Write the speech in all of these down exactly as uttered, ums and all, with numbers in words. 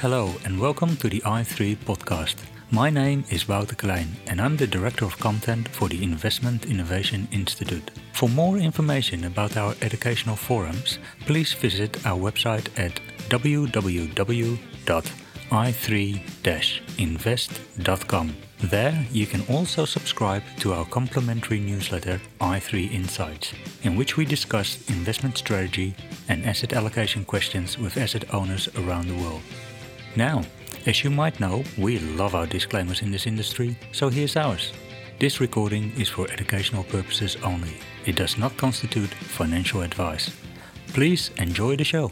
Hello and welcome to the i three podcast. My name is Wouter Klein and I'm the Director of Content for the Investment Innovation Institute. For more information about our educational forums, please visit our website at w w w dot i three dash invest dot com. There you can also subscribe to our complimentary newsletter i three Insights, in which we discuss investment strategy and asset allocation questions with asset owners around the world. Now, as you might know, we love our disclaimers in this industry, so here's ours. This recording is for educational purposes only. It does not constitute financial advice. Please enjoy the show.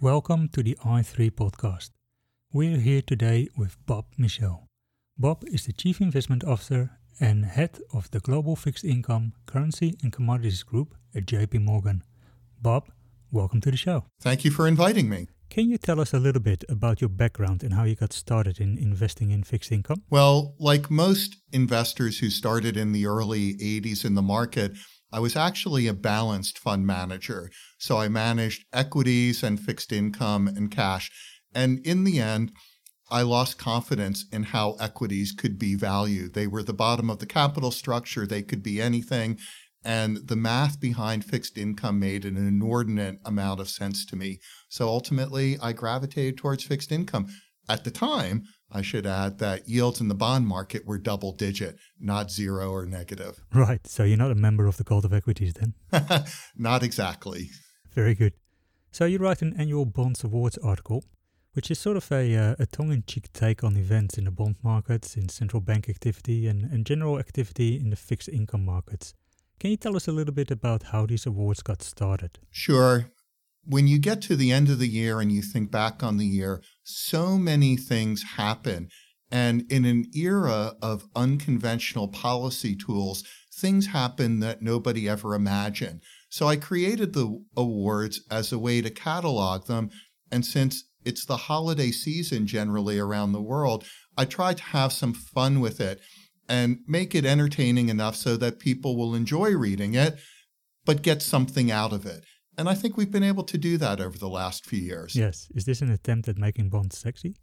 Welcome to the i three podcast. We're here today with Bob Michel. Bob is the Chief Investment Officer and Head of the Global Fixed Income, Currency and Commodities Group at J P. Morgan. Bob, welcome to the show. Thank you for inviting me. Can you tell us a little bit about your background and how you got started in investing in fixed income? Well, like most investors who started in the early eighties in the market, I was actually a balanced fund manager. So I managed equities and fixed income and cash. And in the end, I lost confidence in how equities could be valued. They were the bottom of the capital structure. They could be anything. And the math behind fixed income made an inordinate amount of sense to me. So ultimately, I gravitated towards fixed income. At the time, I should add that yields in the bond market were double digit, not zero or negative. Right. So you're not a member of the cult of equities then? Not exactly. Very good. So you write an annual Bonds Awards article, which is sort of a, uh, a tongue-in-cheek take on events in the bond markets, in central bank activity, and, and general activity in the fixed income markets. Can you tell us a little bit about how these awards got started? Sure. When you get to the end of the year and you think back on the year, so many things happen. And in an era of unconventional policy tools, things happen that nobody ever imagined. So I created the awards as a way to catalog them. And since it's the holiday season generally around the world, I try to have some fun with it and make it entertaining enough so that people will enjoy reading it, but get something out of it. And I think we've been able to do that over the last few years. Yes. Is this an attempt at making bonds sexy?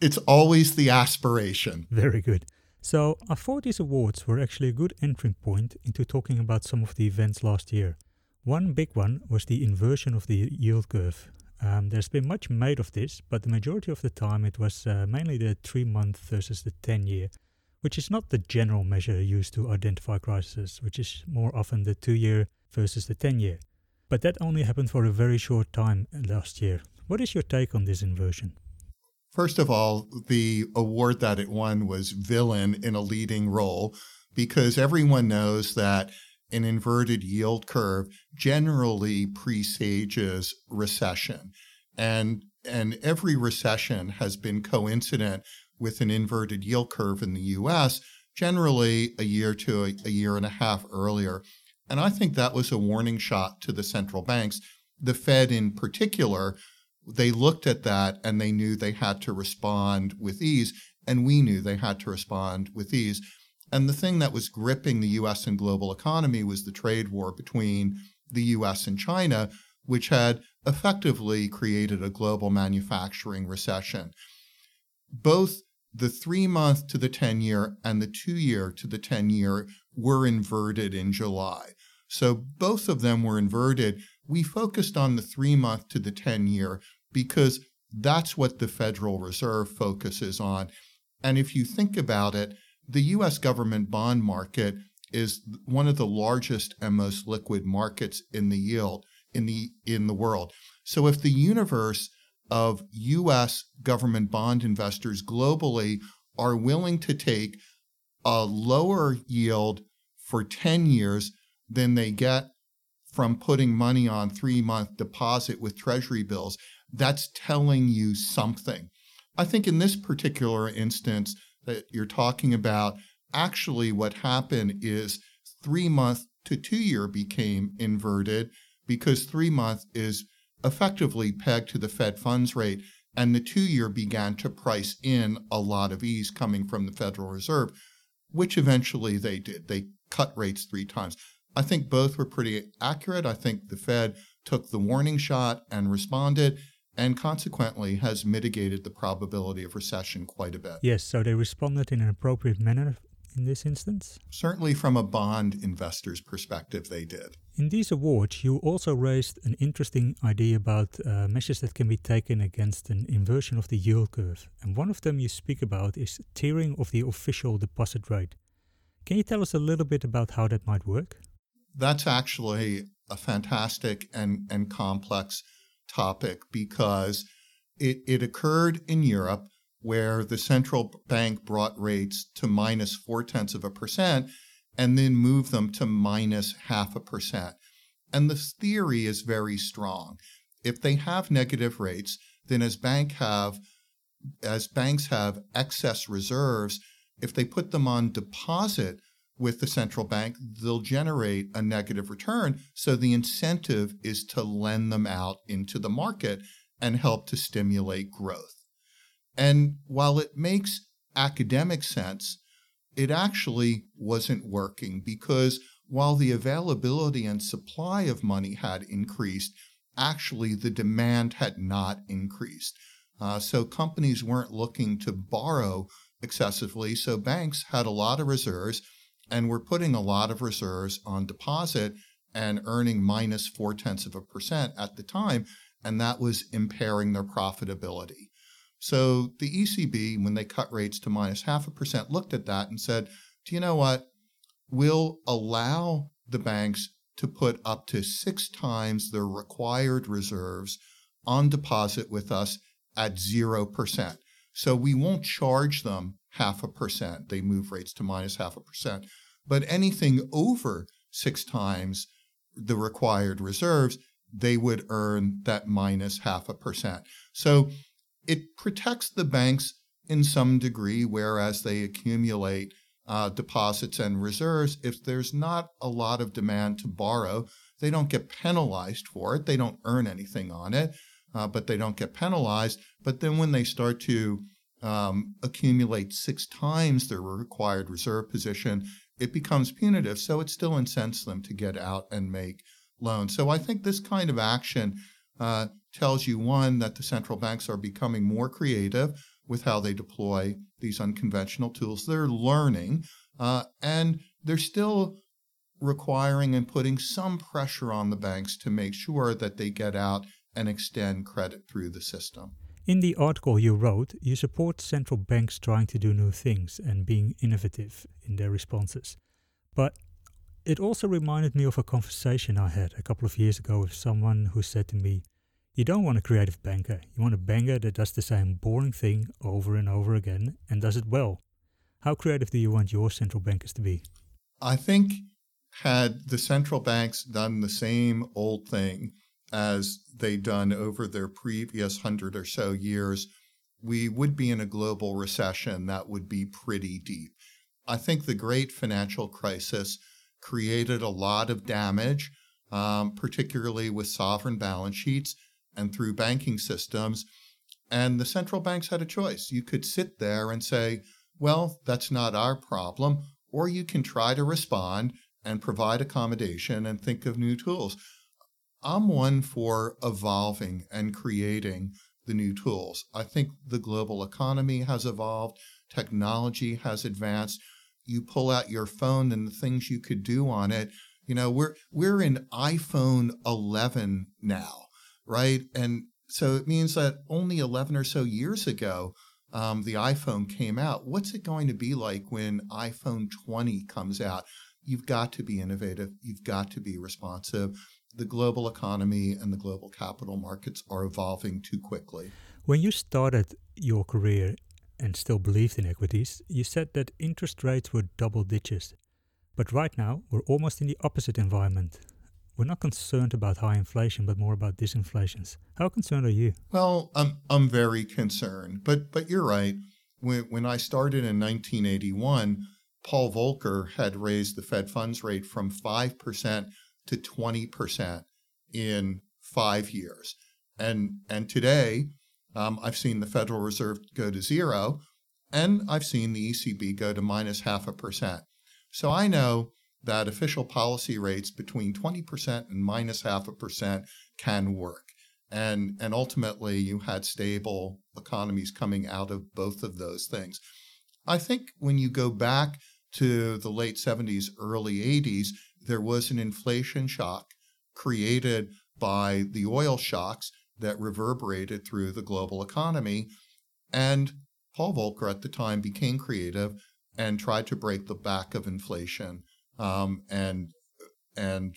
It's always the aspiration. Very good. So I thought these awards were actually a good entry point into talking about some of the events last year. One big one was the inversion of the yield curve. Um, there's been much made of this, but the majority of the time it was uh, mainly the three-month versus the ten-year, which is not the general measure used to identify crises, which is more often the two-year versus the ten-year. But that only happened for a very short time last year. What is your take on this inversion? First of all, the award that it won was villain in a leading role, because everyone knows that an inverted yield curve generally presages recession. And, and every recession has been coincident with an inverted yield curve in the U S, generally a year to a, a year and a half earlier. And I think that was a warning shot to the central banks. The Fed in particular, they looked at that and they knew they had to respond with ease. And we knew they had to respond with ease. And the thing that was gripping the U S and global economy was the trade war between the U S and China, which had effectively created a global manufacturing recession. Both the three-month to the ten-year and the two-year to the ten-year were inverted in July. So both of them were inverted. We focused on the three-month to the ten-year because that's what the Federal Reserve focuses on. And if you think about it, the U S government bond market is one of the largest and most liquid markets in the yield in the in the world. So if the universe of U S government bond investors globally are willing to take a lower yield for ten years than they get from putting money on three-month deposit with Treasury bills, that's telling you something. I think in this particular instance that you're talking about, actually what happened is three-month to two-year became inverted because three-month is effectively pegged to the Fed funds rate and the two-year began to price in a lot of ease coming from the Federal Reserve, which eventually they did. They cut rates three times. I think both were pretty accurate. I think the Fed took the warning shot and responded, and consequently has mitigated the probability of recession quite a bit. Yes, so they responded in an appropriate manner in this instance? Certainly from a bond investor's perspective, they did. In these awards, you also raised an interesting idea about uh, measures that can be taken against an inversion of the yield curve. And one of them you speak about is tiering of the official deposit rate. Can you tell us a little bit about how that might work? That's actually a fantastic and, and complex topic because it, it occurred in Europe where the central bank brought rates to minus four-tenths of a percent and then moved them to minus half a percent. And the theory is very strong. If they have negative rates, then as, bank have, as banks have excess reserves, if they put them on deposit with the central bank, they'll generate a negative return. So the incentive is to lend them out into the market and help to stimulate growth. And while it makes academic sense, it actually wasn't working because while the availability and supply of money had increased, actually the demand had not increased. Uh, so companies weren't looking to borrow excessively, so banks had a lot of reserves and were putting a lot of reserves on deposit and earning minus four-tenths of a percent at the time, and that was impairing their profitability. So the E C B, when they cut rates to minus half a percent, looked at that and said, do you know what? We'll allow the banks to put up to six times their required reserves on deposit with us at zero percent. So we won't charge them half a percent. They move rates to minus half a percent. But anything over six times the required reserves, they would earn that minus half a percent. So it protects the banks in some degree, whereas they accumulate uh, deposits and reserves. If there's not a lot of demand to borrow, they don't get penalized for it. They don't earn anything on it, uh, but they don't get penalized. But then when they start to um, accumulate six times their required reserve position, it becomes punitive. So it still incents them to get out and make loans. So I think this kind of action uh, tells you, one, that the central banks are becoming more creative with how they deploy these unconventional tools. They're learning, uh, and they're still requiring and putting some pressure on the banks to make sure that they get out and extend credit through the system. In the article you wrote, you support central banks trying to do new things and being innovative in their responses. But it also reminded me of a conversation I had a couple of years ago with someone who said to me, you don't want a creative banker. You want a banker that does the same boring thing over and over again and does it well. How creative do you want your central bankers to be? I think had the central banks done the same old thing as they'd done over their previous hundred or so years, we would be in a global recession that would be pretty deep. I think the great financial crisis created a lot of damage, um, particularly with sovereign balance sheets and through banking systems. And the central banks had a choice. You could sit there and say, well, that's not our problem, or you can try to respond and provide accommodation and think of new tools. I'm one for evolving and creating the new tools. I think the global economy has evolved. Technology has advanced. You pull out your phone and the things you could do on it. You know, we're we're in iPhone eleven now. Right? And so it means that only eleven or so years ago, um, the iPhone came out. What's it going to be like when iPhone twenty comes out? You've got to be innovative. You've got to be responsive. The global economy and the global capital markets are evolving too quickly. When you started your career and still believed in equities, you said that interest rates were double digits. But right now, we're almost in the opposite environment. We're not concerned about high inflation, but more about disinflations. How concerned are you? Well, I'm I'm very concerned, but but you're right. When when I started in nineteen eighty-one, Paul Volcker had raised the Fed funds rate from five percent to twenty percent in five years, and and today Um, I've seen the Federal Reserve go to zero, and I've seen the E C B go to minus half a percent. So I know that official policy rates between twenty percent and minus half a percent can work. And, and ultimately, you had stable economies coming out of both of those things. I think when you go back to the late seventies, early eighties, there was an inflation shock created by the oil shocks that reverberated through the global economy. And Paul Volcker at the time became creative and tried to break the back of inflation. Um, and, and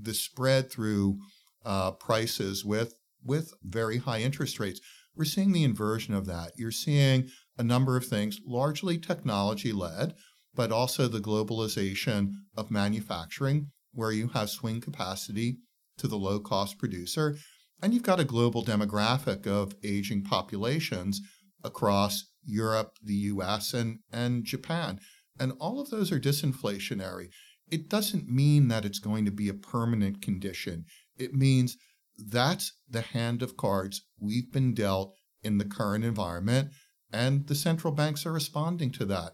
the spread through uh, prices with with very high interest rates. We're seeing the inversion of that. You're seeing a number of things, largely technology-led, but also the globalization of manufacturing, where you have swing capacity to the low-cost producer. And you've got a global demographic of aging populations across Europe, the U S, and, and Japan. And all of those are disinflationary. It doesn't mean that it's going to be a permanent condition. It means that's the hand of cards we've been dealt in the current environment, and the central banks are responding to that.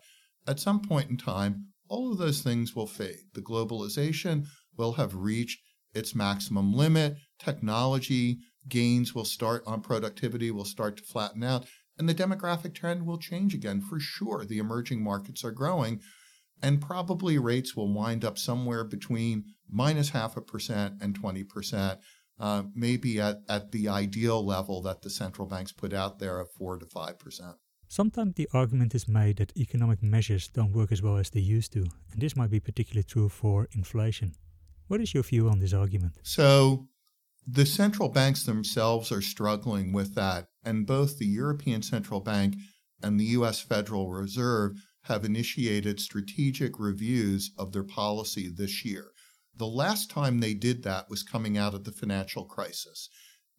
At some point in time, all of those things will fade. The globalization will have reached its maximum limit. Technology gains will start on productivity, will start to flatten out, and the demographic trend will change again. For sure, the emerging markets are growing, and probably rates will wind up somewhere between minus half a percent and twenty percent. Uh, maybe at, at the ideal level that the central banks put out there of four to five percent. Sometimes the argument is made that economic measures don't work as well as they used to, and this might be particularly true for inflation. What is your view on this argument? So the central banks themselves are struggling with that, and both the European Central Bank and the U S Federal Reserve have initiated strategic reviews of their policy this year. The last time they did that was coming out of the financial crisis.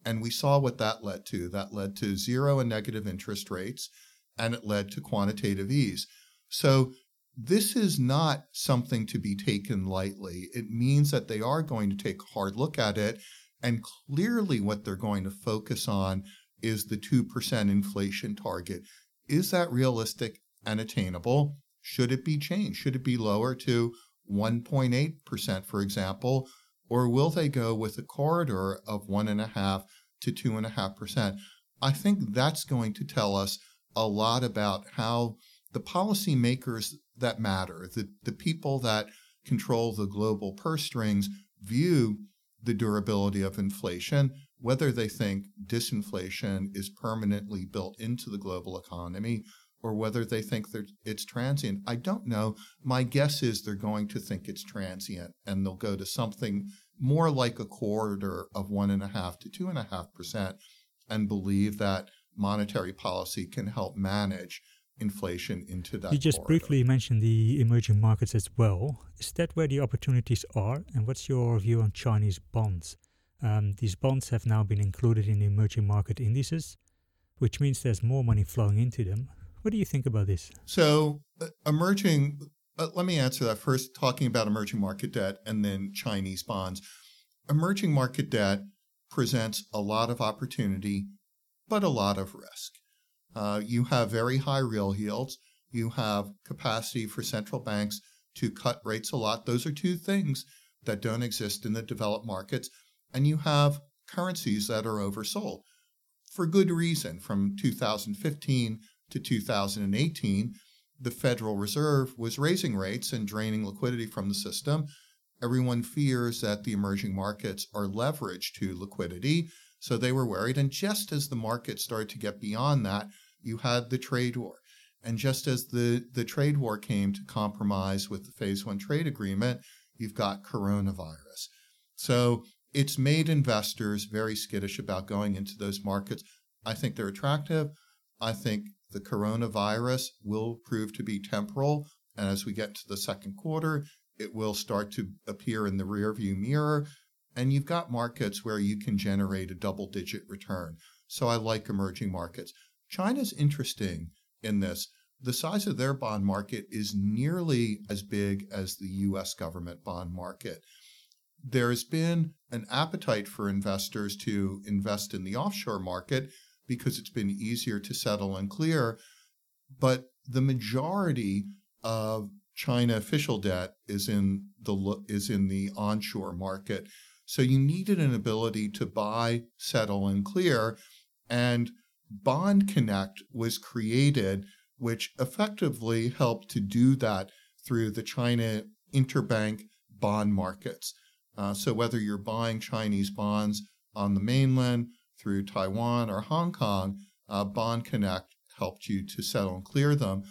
And we saw what that led to. That led to zero and negative interest rates, and it led to quantitative ease. So this is not something to be taken lightly. It means that they are going to take a hard look at it. And clearly what they're going to focus on is the two percent inflation target. Is that realistic and attainable? Should it be changed? Should it be lower to one point eight percent, for example, or will they go with a corridor of one point five to two point five percent? I think that's going to tell us a lot about how the policymakers that matter, the, the people that control the global purse strings, view the durability of inflation, whether they think disinflation is permanently built into the global economy, or whether they think it's transient. I don't know. My guess is they're going to think it's transient, and they'll go to something more like a corridor of one point five to two point five percent and believe that monetary policy can help manage inflation into that corridor. You just corridor. briefly mentioned the emerging markets as well. Is that where the opportunities are? And what's your view on Chinese bonds? Um, these bonds have now been included in the emerging market indices, which means there's more money flowing into them. What do you think about this? So uh, emerging, uh, let me answer that first, talking about emerging market debt and then Chinese bonds. Emerging market debt presents a lot of opportunity, but a lot of risk. Uh, you have very high real yields. You have capacity for central banks to cut rates a lot. Those are two things that don't exist in the developed markets. And you have currencies that are oversold for good reason. From two thousand fifteen to two thousand eighteen, the Federal Reserve was raising rates and draining liquidity from the system. Everyone fears that the emerging markets are leveraged to liquidity, so they were worried. And just as the market started to get beyond that, you had the trade war. And just as the, the trade war came to compromise with the Phase One trade agreement, you've got coronavirus. So it's made investors very skittish about going into those markets. I think they're attractive. I think the coronavirus will prove to be temporal, and as we get to the second quarter, it will start to appear in the rearview mirror, and you've got markets where you can generate a double-digit return. So I like emerging markets. China's interesting in this. The size of their bond market is nearly as big as the U S government bond market. There has been an appetite for investors to invest in the offshore market because it's been easier to settle and clear. But the majority of China official debt is in the is in the onshore market. So you needed an ability to buy, settle, and clear. And Bond Connect was created, which effectively helped to do that through the China interbank bond markets. Uh, so whether you're buying Chinese bonds on the mainland through Taiwan or Hong Kong, uh, Bond Connect helped you to settle and clear them.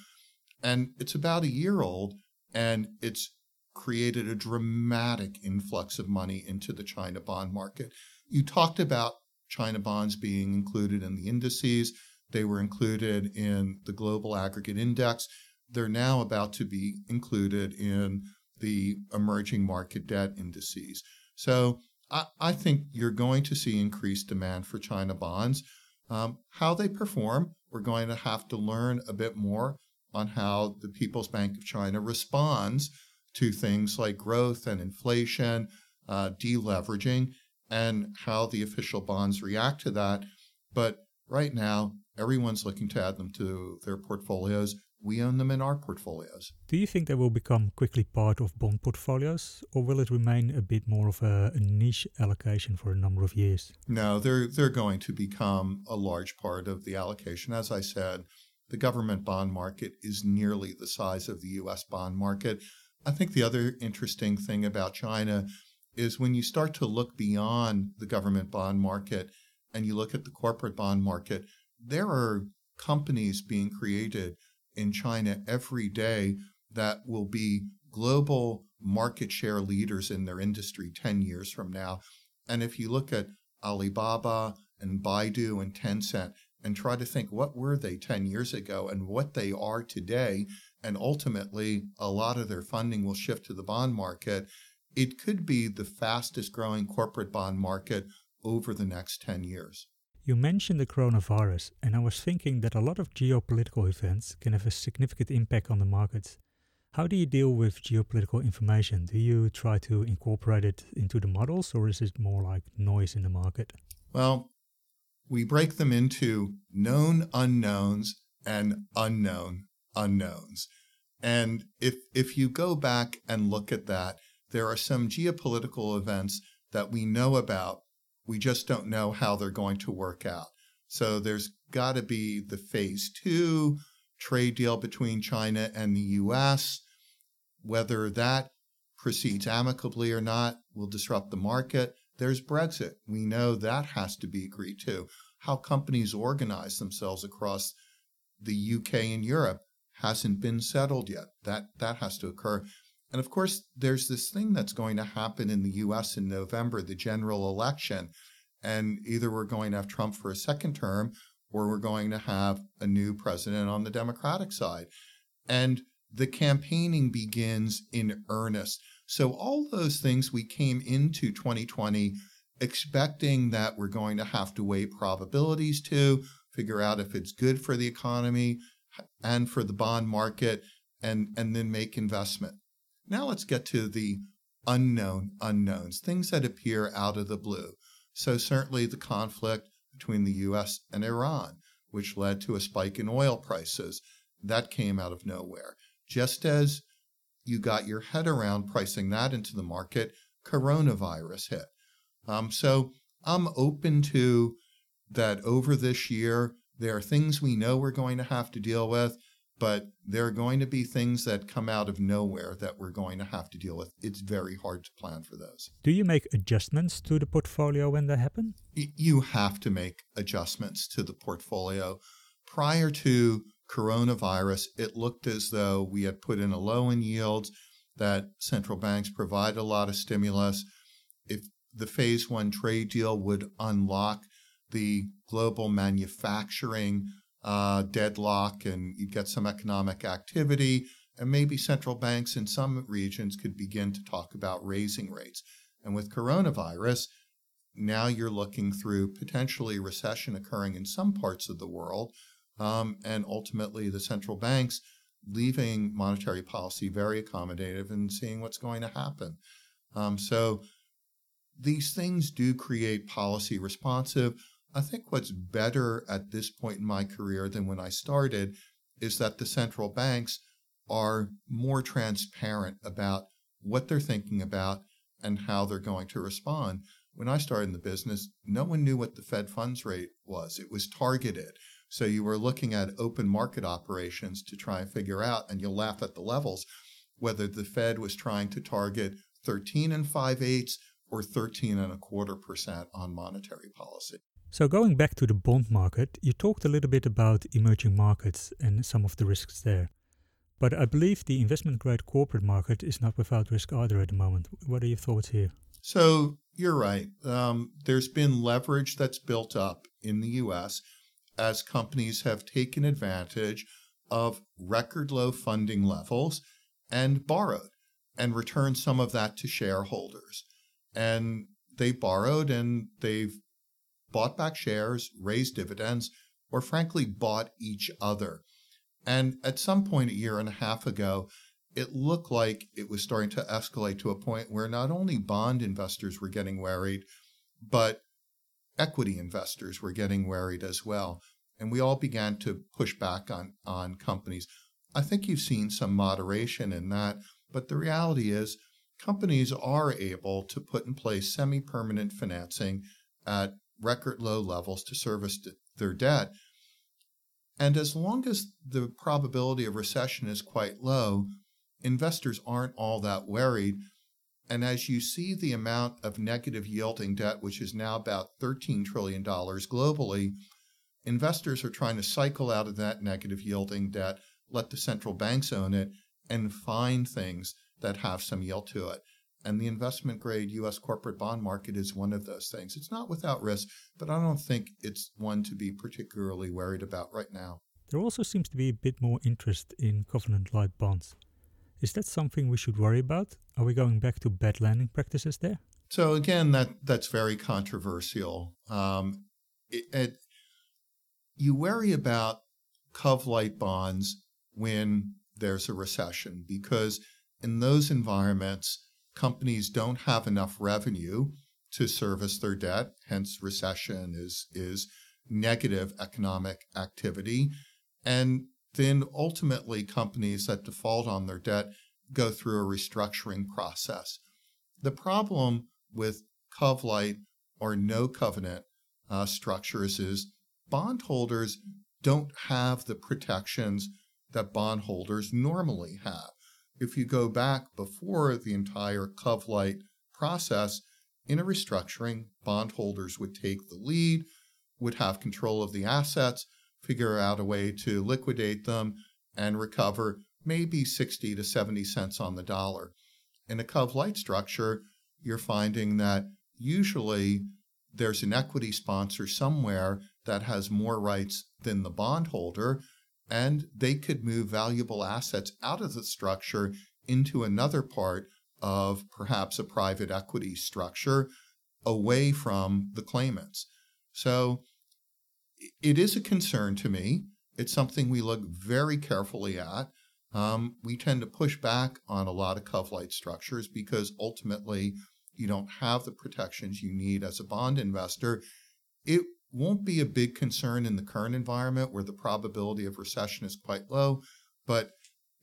And it's about a year old, and it's created a dramatic influx of money into the China bond market. You talked about China bonds being included in the indices. They were included in the global aggregate index. They're now about to be included in the emerging market debt indices. So I, I think you're going to see increased demand for China bonds. Um, how they perform, we're going to have to learn a bit more on how the People's Bank of China responds to things like growth and inflation, uh, deleveraging, and how the official bonds react to that. But right now, everyone's looking to add them to their portfolios. We own them in our portfolios. Do you think they will become quickly part of bond portfolios, or will it remain a bit more of a, a niche allocation for a number of years? No, they're they're going to become a large part of the allocation. As I said, the government bond market is nearly the size of the U S bond market. I think the other interesting thing about China is when you start to look beyond the government bond market and you look at the corporate bond market, there are companies being created in China every day that will be global market share leaders in their industry ten years from now. And if you look at Alibaba and Baidu and Tencent and try to think what were they ten years ago and what they are today, and ultimately a lot of their funding will shift to the bond market, it could be the fastest growing corporate bond market over the next ten years. You mentioned the coronavirus, and I was thinking that a lot of geopolitical events can have a significant impact on the markets. How do you deal with geopolitical information? Do you try to incorporate it into the models, or is it more like noise in the market? Well, we break them into known unknowns and unknown unknowns. And if if you go back and look at that, there are some geopolitical events that we know about. We just don't know how they're going to work out. So there's got to be the phase two trade deal between China and the U S. Whether that proceeds amicably or not will disrupt the market. There's Brexit. We know that has to be agreed to. How companies organize themselves across the U K and Europe hasn't been settled yet. That, that has to occur. And of course, there's this thing that's going to happen in the U S in November, the general election. And either we're going to have Trump for a second term, or we're going to have a new president on the Democratic side. And the campaigning begins in earnest. So all those things we came into twenty twenty expecting that we're going to have to weigh probabilities to, figure out if it's good for the economy and for the bond market, and, and then make investment. Now let's get to the unknown unknowns, things that appear out of the blue. So certainly the conflict between the U S and Iran, which led to a spike in oil prices, that came out of nowhere. Just as you got your head around pricing that into the market, coronavirus hit. Um, so I'm open to that over this year, there are things we know we're going to have to deal with, but there are going to be things that come out of nowhere that we're going to have to deal with. It's very hard to plan for those. Do you make adjustments to the portfolio when they happen? You have to make adjustments to the portfolio. Prior to coronavirus, it looked as though we had put in a low in yields, that central banks provide a lot of stimulus. If the phase one trade deal would unlock the global manufacturing Uh, deadlock, and you'd get some economic activity, and maybe central banks in some regions could begin to talk about raising rates. And with coronavirus, now you're looking through potentially recession occurring in some parts of the world, um, and ultimately the central banks leaving monetary policy very accommodative and seeing what's going to happen. Um, so these things do create policy responsive. I think what's better at this point in my career than when I started is that the central banks are more transparent about what they're thinking about and how they're going to respond. When I started in the business, no one knew what the Fed funds rate was. It was targeted. So you were looking at open market operations to try and figure out, and you'll laugh at the levels, whether the Fed was trying to target thirteen and five-eighths or thirteen and a quarter percent on monetary policy. So going back to the bond market, you talked a little bit about emerging markets and some of the risks there. But I believe the investment-grade corporate market is not without risk either at the moment. What are your thoughts here? So you're right. Um, there's been leverage that's built up in the U S as companies have taken advantage of record low funding levels and borrowed and returned some of that to shareholders. And they borrowed and they've bought back shares, raised dividends, or frankly, bought each other. And at some point a year and a half ago, it looked like it was starting to escalate to a point where not only bond investors were getting worried, but equity investors were getting worried as well. And we all began to push back on, on companies. I think you've seen some moderation in that, but the reality is companies are able to put in place semi-permanent financing at record low levels to service their debt. And as long as the probability of recession is quite low, investors aren't all that worried. And as you see the amount of negative yielding debt, which is now about thirteen trillion dollars globally, investors are trying to cycle out of that negative yielding debt, let the central banks own it, and find things that have some yield to it. And the investment-grade U S corporate bond market is one of those things. It's not without risk, but I don't think it's one to be particularly worried about right now. There also seems to be a bit more interest in covenant-lite bonds. Is that something we should worry about? Are we going back to bad lending practices there? So again, that that's very controversial. Um, it, it, you worry about cov-lite bonds when there's a recession because in those environments, companies don't have enough revenue to service their debt, hence recession is, is negative economic activity. And then ultimately companies that default on their debt go through a restructuring process. The problem with cov-lite or no covenant uh, structures is bondholders don't have the protections that bondholders normally have. If you go back before the entire cov-lite process, in a restructuring, bondholders would take the lead, would have control of the assets, figure out a way to liquidate them, and recover maybe sixty to seventy cents on the dollar. In a cov-lite structure, you're finding that usually there's an equity sponsor somewhere that has more rights than the bondholder, and they could move valuable assets out of the structure into another part of perhaps a private equity structure away from the claimants. So it is a concern to me. It's something we look very carefully at. Um, we tend to push back on a lot of cov-lite structures because ultimately you don't have the protections you need as a bond investor. It won't be a big concern in the current environment where the probability of recession is quite low. But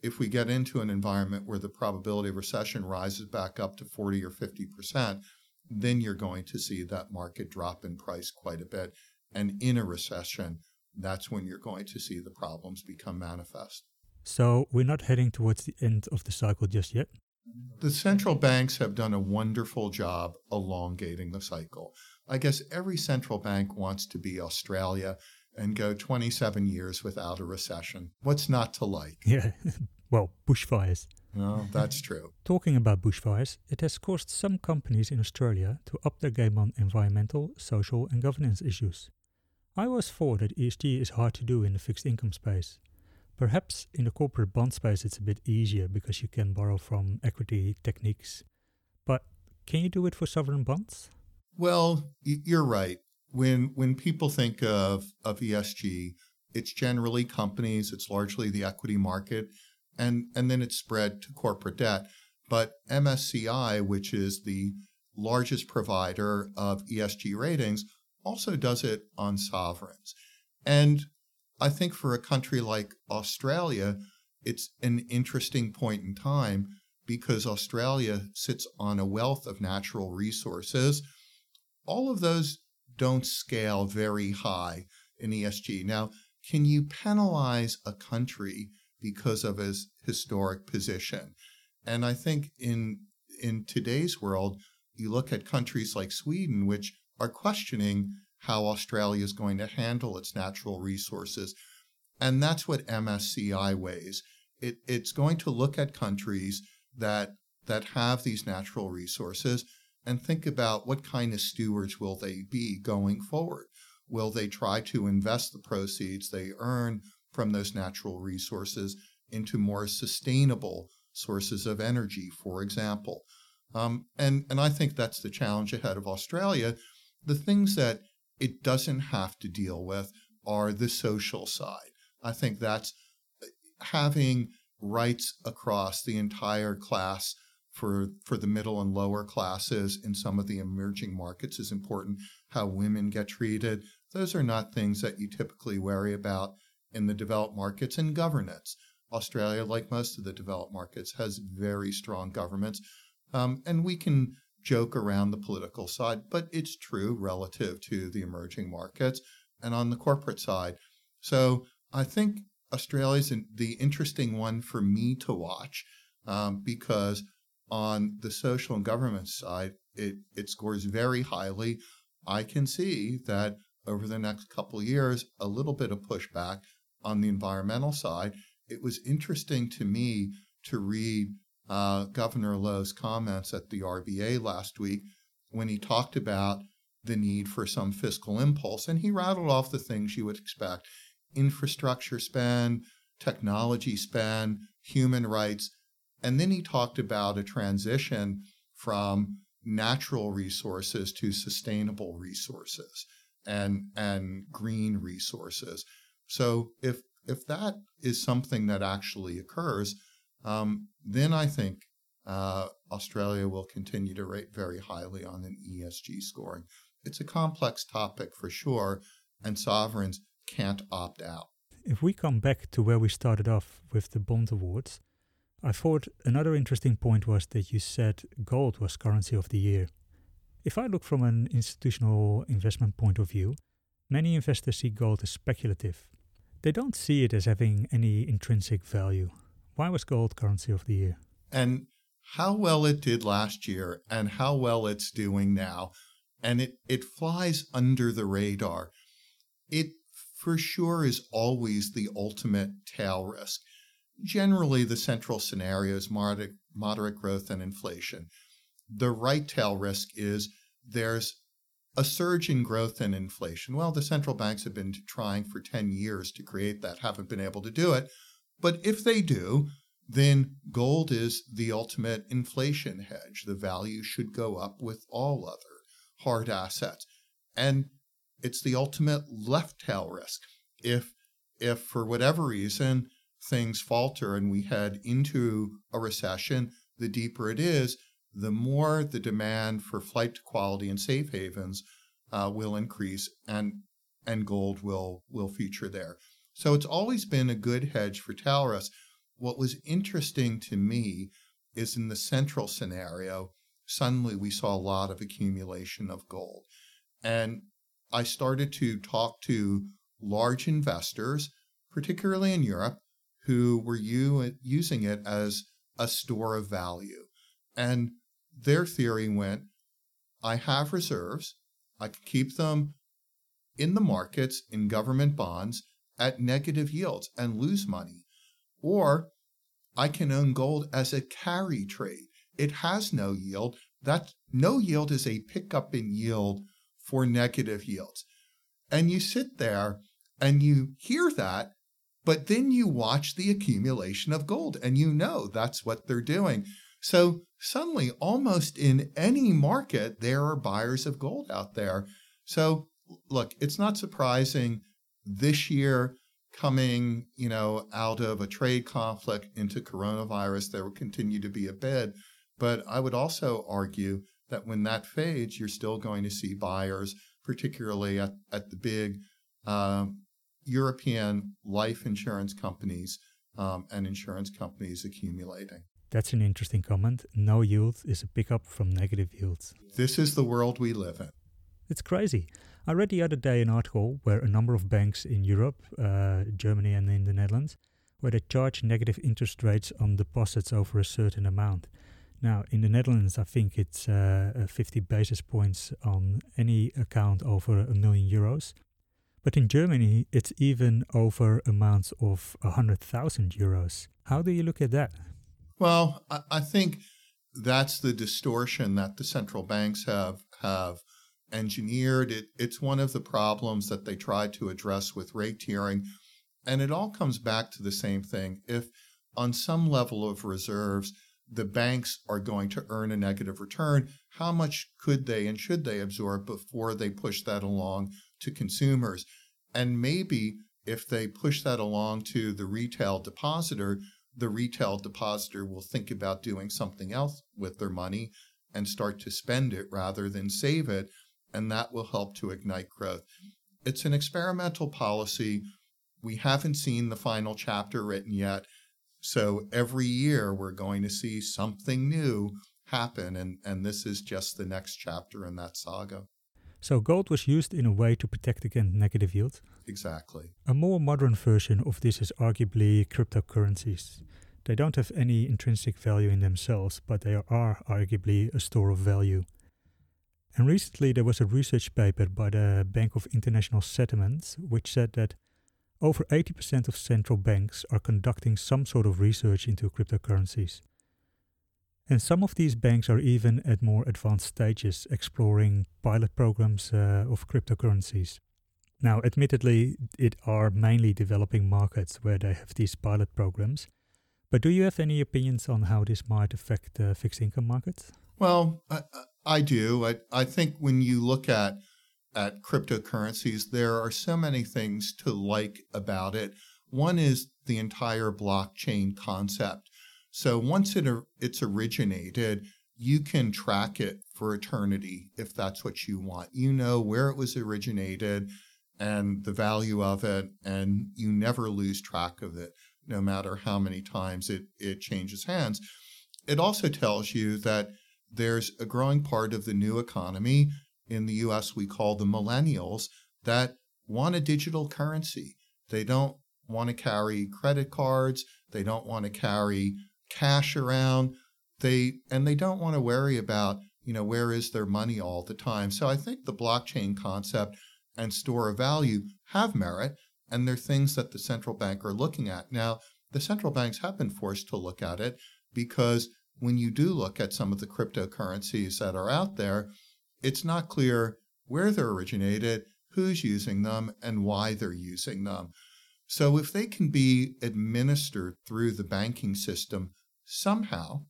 if we get into an environment where the probability of recession rises back up to forty or fifty percent, then you're going to see that market drop in price quite a bit. And in a recession, that's when you're going to see the problems become manifest. So we're not heading towards the end of the cycle just yet? The central banks have done a wonderful job elongating the cycle. I guess every central bank wants to be Australia and go twenty-seven years without a recession. What's not to like? Yeah, well, bushfires. No, that's true. Talking about bushfires, it has caused some companies in Australia to up their game on environmental, social and governance issues. I always thought that E S G is hard to do in the fixed income space. Perhaps in the corporate bond space it's a bit easier because you can borrow from equity techniques. But can you do it for sovereign bonds? Well, you're right. When when people think of, of E S G, it's generally companies, it's largely the equity market, and, and then it's spread to corporate debt. But M S C I, which is the largest provider of E S G ratings, also does it on sovereigns. And I think for a country like Australia, it's an interesting point in time because Australia sits on a wealth of natural resources. All of those don't scale very high in E S G. Now, can you penalize a country because of its historic position? And I think in in today's world, you look at countries like Sweden, which are questioning how Australia is going to handle its natural resources. And that's what M S C I weighs. It, it's going to look at countries that that have these natural resources and think about what kind of stewards will they be going forward. Will they try to invest the proceeds they earn from those natural resources into more sustainable sources of energy, for example? Um, and, and I think that's the challenge ahead of Australia. The things that it doesn't have to deal with are the social side. I think that's having rights across the entire class for, for the middle and lower classes in some of the emerging markets is important. How women get treated. Those are not things that you typically worry about in the developed markets. And governance. Australia, like most of the developed markets, has very strong governments. Um, and we can joke around the political side, but it's true relative to the emerging markets and on the corporate side. So I think Australia's the interesting one for me to watch um, because on the social and governance side, it, it scores very highly. I can see that over the next couple of years, a little bit of pushback on the environmental side. It was interesting to me to read Uh, Governor Lowe's comments at the R B A last week when he talked about the need for some fiscal impulse. And he rattled off the things you would expect: infrastructure spend, technology spend, human rights. And then he talked about a transition from natural resources to sustainable resources and, and green resources. So if, if that is something that actually occurs, Um, then I think uh, Australia will continue to rate very highly on an E S G scoring. It's a complex topic for sure, and sovereigns can't opt out. If we come back to where we started off with the bond awards, I thought another interesting point was that you said gold was currency of the year. If I look from an institutional investment point of view, many investors see gold as speculative. They don't see it as having any intrinsic value. Why was gold currency of the year? And how well it did last year and how well it's doing now. And it, it flies under the radar. It for sure is always the ultimate tail risk. Generally, the central scenario is moderate, moderate growth and inflation. The right tail risk is there's a surge in growth and inflation. Well, the central banks have been trying for ten years to create that, haven't been able to do it. But if they do, then gold is the ultimate inflation hedge. The value should go up with all other hard assets. And it's the ultimate left tail risk. If, if for whatever reason things falter and we head into a recession, the deeper it is, the more the demand for flight to quality and safe havens uh, will increase and, and gold will, will feature there. So it's always been a good hedge for tail risk. What was interesting to me is in the central scenario, suddenly we saw a lot of accumulation of gold. And I started to talk to large investors, particularly in Europe, who were using it as a store of value. And their theory went, I have reserves. I can keep them in the markets, in government bonds, at negative yields and lose money. Or I can own gold as a carry trade. It has no yield. That no yield is a pickup in yield for negative yields. And you sit there and you hear that, but then you watch the accumulation of gold and you know that's what they're doing. So suddenly, almost in any market, there are buyers of gold out there. So look, it's not surprising this year, coming, you know, out of a trade conflict into coronavirus, there will continue to be a bid. But I would also argue that when that fades, you're still going to see buyers particularly at, at the big uh, European life insurance companies um, and insurance companies accumulating. That's an interesting comment. No yield is a pickup from negative yields. This is the world we live in. It's crazy. I read the other day an article where a number of banks in Europe, uh, Germany and in the Netherlands, where they charge negative interest rates on deposits over a certain amount. Now, in the Netherlands, I think it's uh, fifty basis points on any account over a million euros. But in Germany, it's even over amounts of one hundred thousand euros. How do you look at that? Well, I, I think that's the distortion that the central banks have have engineered. It, it's one of the problems that they tried to address with rate tiering. And it all comes back to the same thing. If on some level of reserves, the banks are going to earn a negative return, how much could they and should they absorb before they push that along to consumers? And maybe if they push that along to the retail depositor, the retail depositor will think about doing something else with their money and start to spend it rather than save it, and that will help to ignite growth. It's an experimental policy. We haven't seen the final chapter written yet, so every year we're going to see something new happen, and, and this is just the next chapter in that saga. So gold was used in a way to protect against negative yield? Exactly. A more modern version of this is arguably cryptocurrencies. They don't have any intrinsic value in themselves, but they are arguably a store of value. And recently there was a research paper by the Bank of International Settlements which said that over eighty percent of central banks are conducting some sort of research into cryptocurrencies. And some of these banks are even at more advanced stages exploring pilot programs uh, of cryptocurrencies. Now, admittedly, it are mainly developing markets where they have these pilot programs. But do you have any opinions on how this might affect the uh, fixed income markets? Well, I, I do. I, I think when you look at at cryptocurrencies, there are so many things to like about it. One is the entire blockchain concept. So once it it's originated, you can track it for eternity if that's what you want. You know where it was originated and the value of it, and you never lose track of it, no matter how many times it, it changes hands. It also tells you that there's a growing part of the new economy in the U S we call the millennials, that want a digital currency. They don't want to carry credit cards. They don't want to carry cash around. They and they don't want to worry about, you know, where is their money all the time. So I think the blockchain concept and store of value have merit, and they're things that the central bank are looking at. Now, the central banks have been forced to look at it because when you do look at some of the cryptocurrencies that are out there, it's not clear where they're originated, who's using them, and why they're using them. So if they can be administered through the banking system somehow,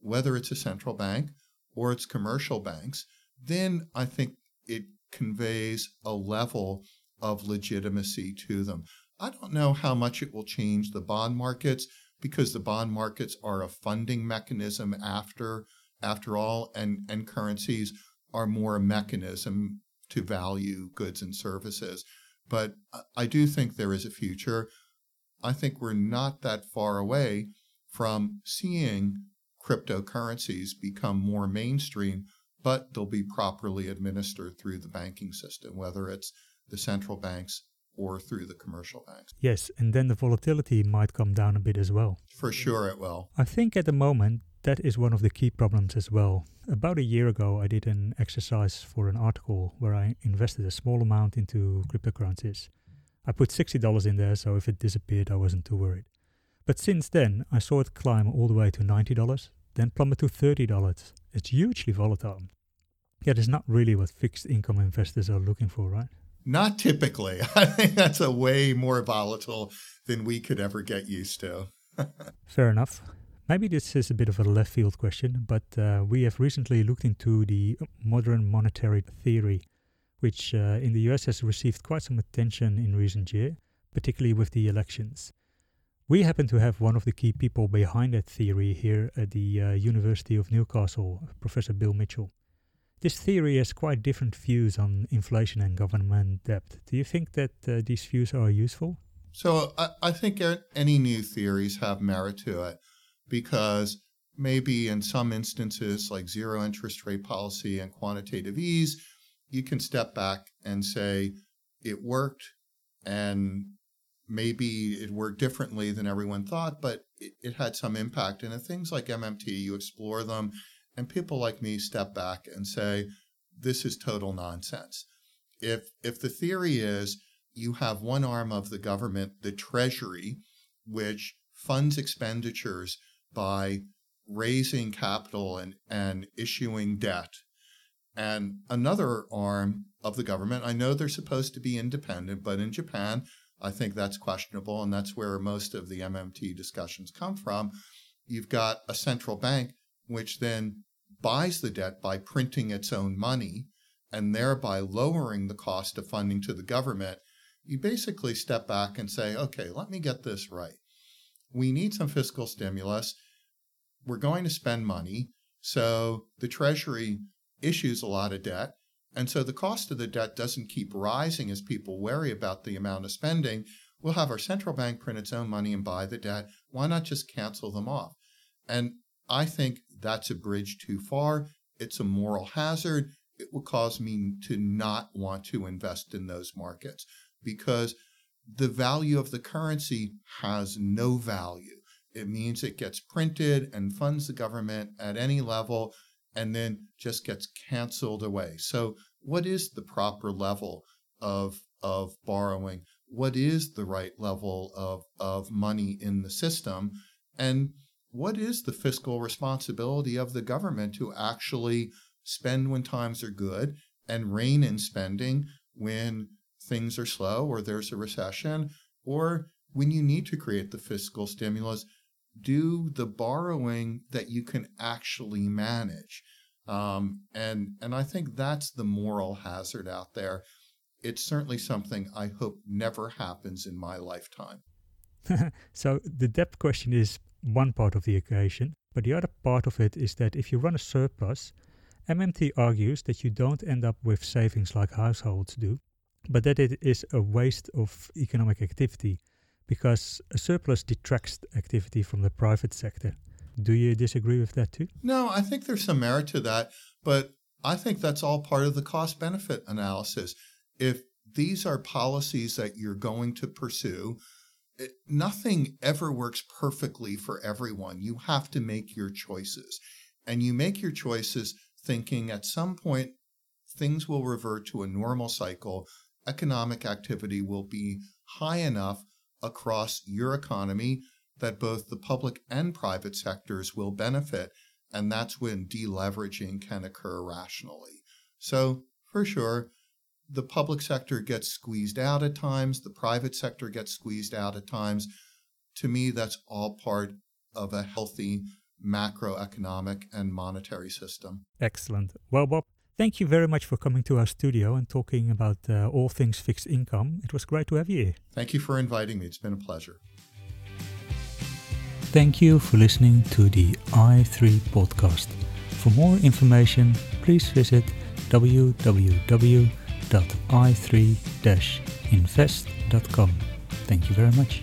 whether it's a central bank or it's commercial banks, then I think it conveys a level of legitimacy to them. I don't know how much it will change the bond markets, because the bond markets are a funding mechanism after, after all, and, and currencies are more a mechanism to value goods and services. But I do think there is a future. I think we're not that far away from seeing cryptocurrencies become more mainstream, but they'll be properly administered through the banking system, whether it's the central banks or through the commercial banks. Yes, and then the volatility might come down a bit as well. For sure it will. I think at the moment, that is one of the key problems as well. About a year ago, I did an exercise for an article where I invested a small amount into cryptocurrencies. I put sixty dollars in there, so if it disappeared, I wasn't too worried. But since then, I saw it climb all the way to ninety dollars, then plummet to thirty dollars. It's hugely volatile. Yet it's not really what fixed income investors are looking for, right? Not typically. I think that's a way more volatile than we could ever get used to. Fair enough. Maybe this is a bit of a left field question, but uh, we have recently looked into the modern monetary theory, which uh, in the U S has received quite some attention in recent years, particularly with the elections. We happen to have one of the key people behind that theory here at the uh, University of Newcastle, Professor Bill Mitchell. This theory has quite different views on inflation and government debt. Do you think that uh, these views are useful? So I, I think any new theories have merit to it, because maybe in some instances, like zero interest rate policy and quantitative ease, you can step back and say it worked, and maybe it worked differently than everyone thought, but it, it had some impact. And in things like M M T, you explore them, and people like me step back and say, this is total nonsense. If if the theory is you have one arm of the government, the Treasury, which funds expenditures by raising capital and, and issuing debt, and another arm of the government, I know they're supposed to be independent, but in Japan, I think that's questionable, and that's where most of the M M T discussions come from. You've got a central bank which then buys the debt by printing its own money and thereby lowering the cost of funding to the government. You basically step back and say, okay, let me get this right. We need some fiscal stimulus. We're going to spend money. So the Treasury issues a lot of debt. And so the cost of the debt doesn't keep rising as people worry about the amount of spending. We'll have our central bank print its own money and buy the debt. Why not just cancel them off? And I think that's a bridge too far. It's a moral hazard. It will cause me to not want to invest in those markets, because the value of the currency has no value. It means it gets printed and funds the government at any level and then just gets canceled away. So what is the proper level of, of borrowing? What is the right level of, of money in the system? And what is the fiscal responsibility of the government to actually spend when times are good and rein in spending when things are slow or there's a recession, or when you need to create the fiscal stimulus, do the borrowing that you can actually manage? Um, and, and I think that's the moral hazard out there. It's certainly something I hope never happens in my lifetime. So the debt question is one part of the equation, but the other part of it is that if you run a surplus, M M T argues that you don't end up with savings like households do, but that it is a waste of economic activity because a surplus detracts activity from the private sector. Do you disagree with that too? No, I think there's some merit to that, but I think that's all part of the cost-benefit analysis. If these are policies that you're going to pursue, It, nothing ever works perfectly for everyone. You have to make your choices. And you make your choices thinking at some point things will revert to a normal cycle. Economic activity will be high enough across your economy that both the public and private sectors will benefit. And that's when deleveraging can occur rationally. So for sure, the public sector gets squeezed out at times. The private sector gets squeezed out at times. To me, that's all part of a healthy macroeconomic and monetary system. Excellent. Well, Bob, thank you very much for coming to our studio and talking about uh, all things fixed income. It was great to have you here. Thank you for inviting me. It's been a pleasure. Thank you for listening to the i three podcast. For more information, please visit w w w dot i three dash invest dot com. Thank you very much.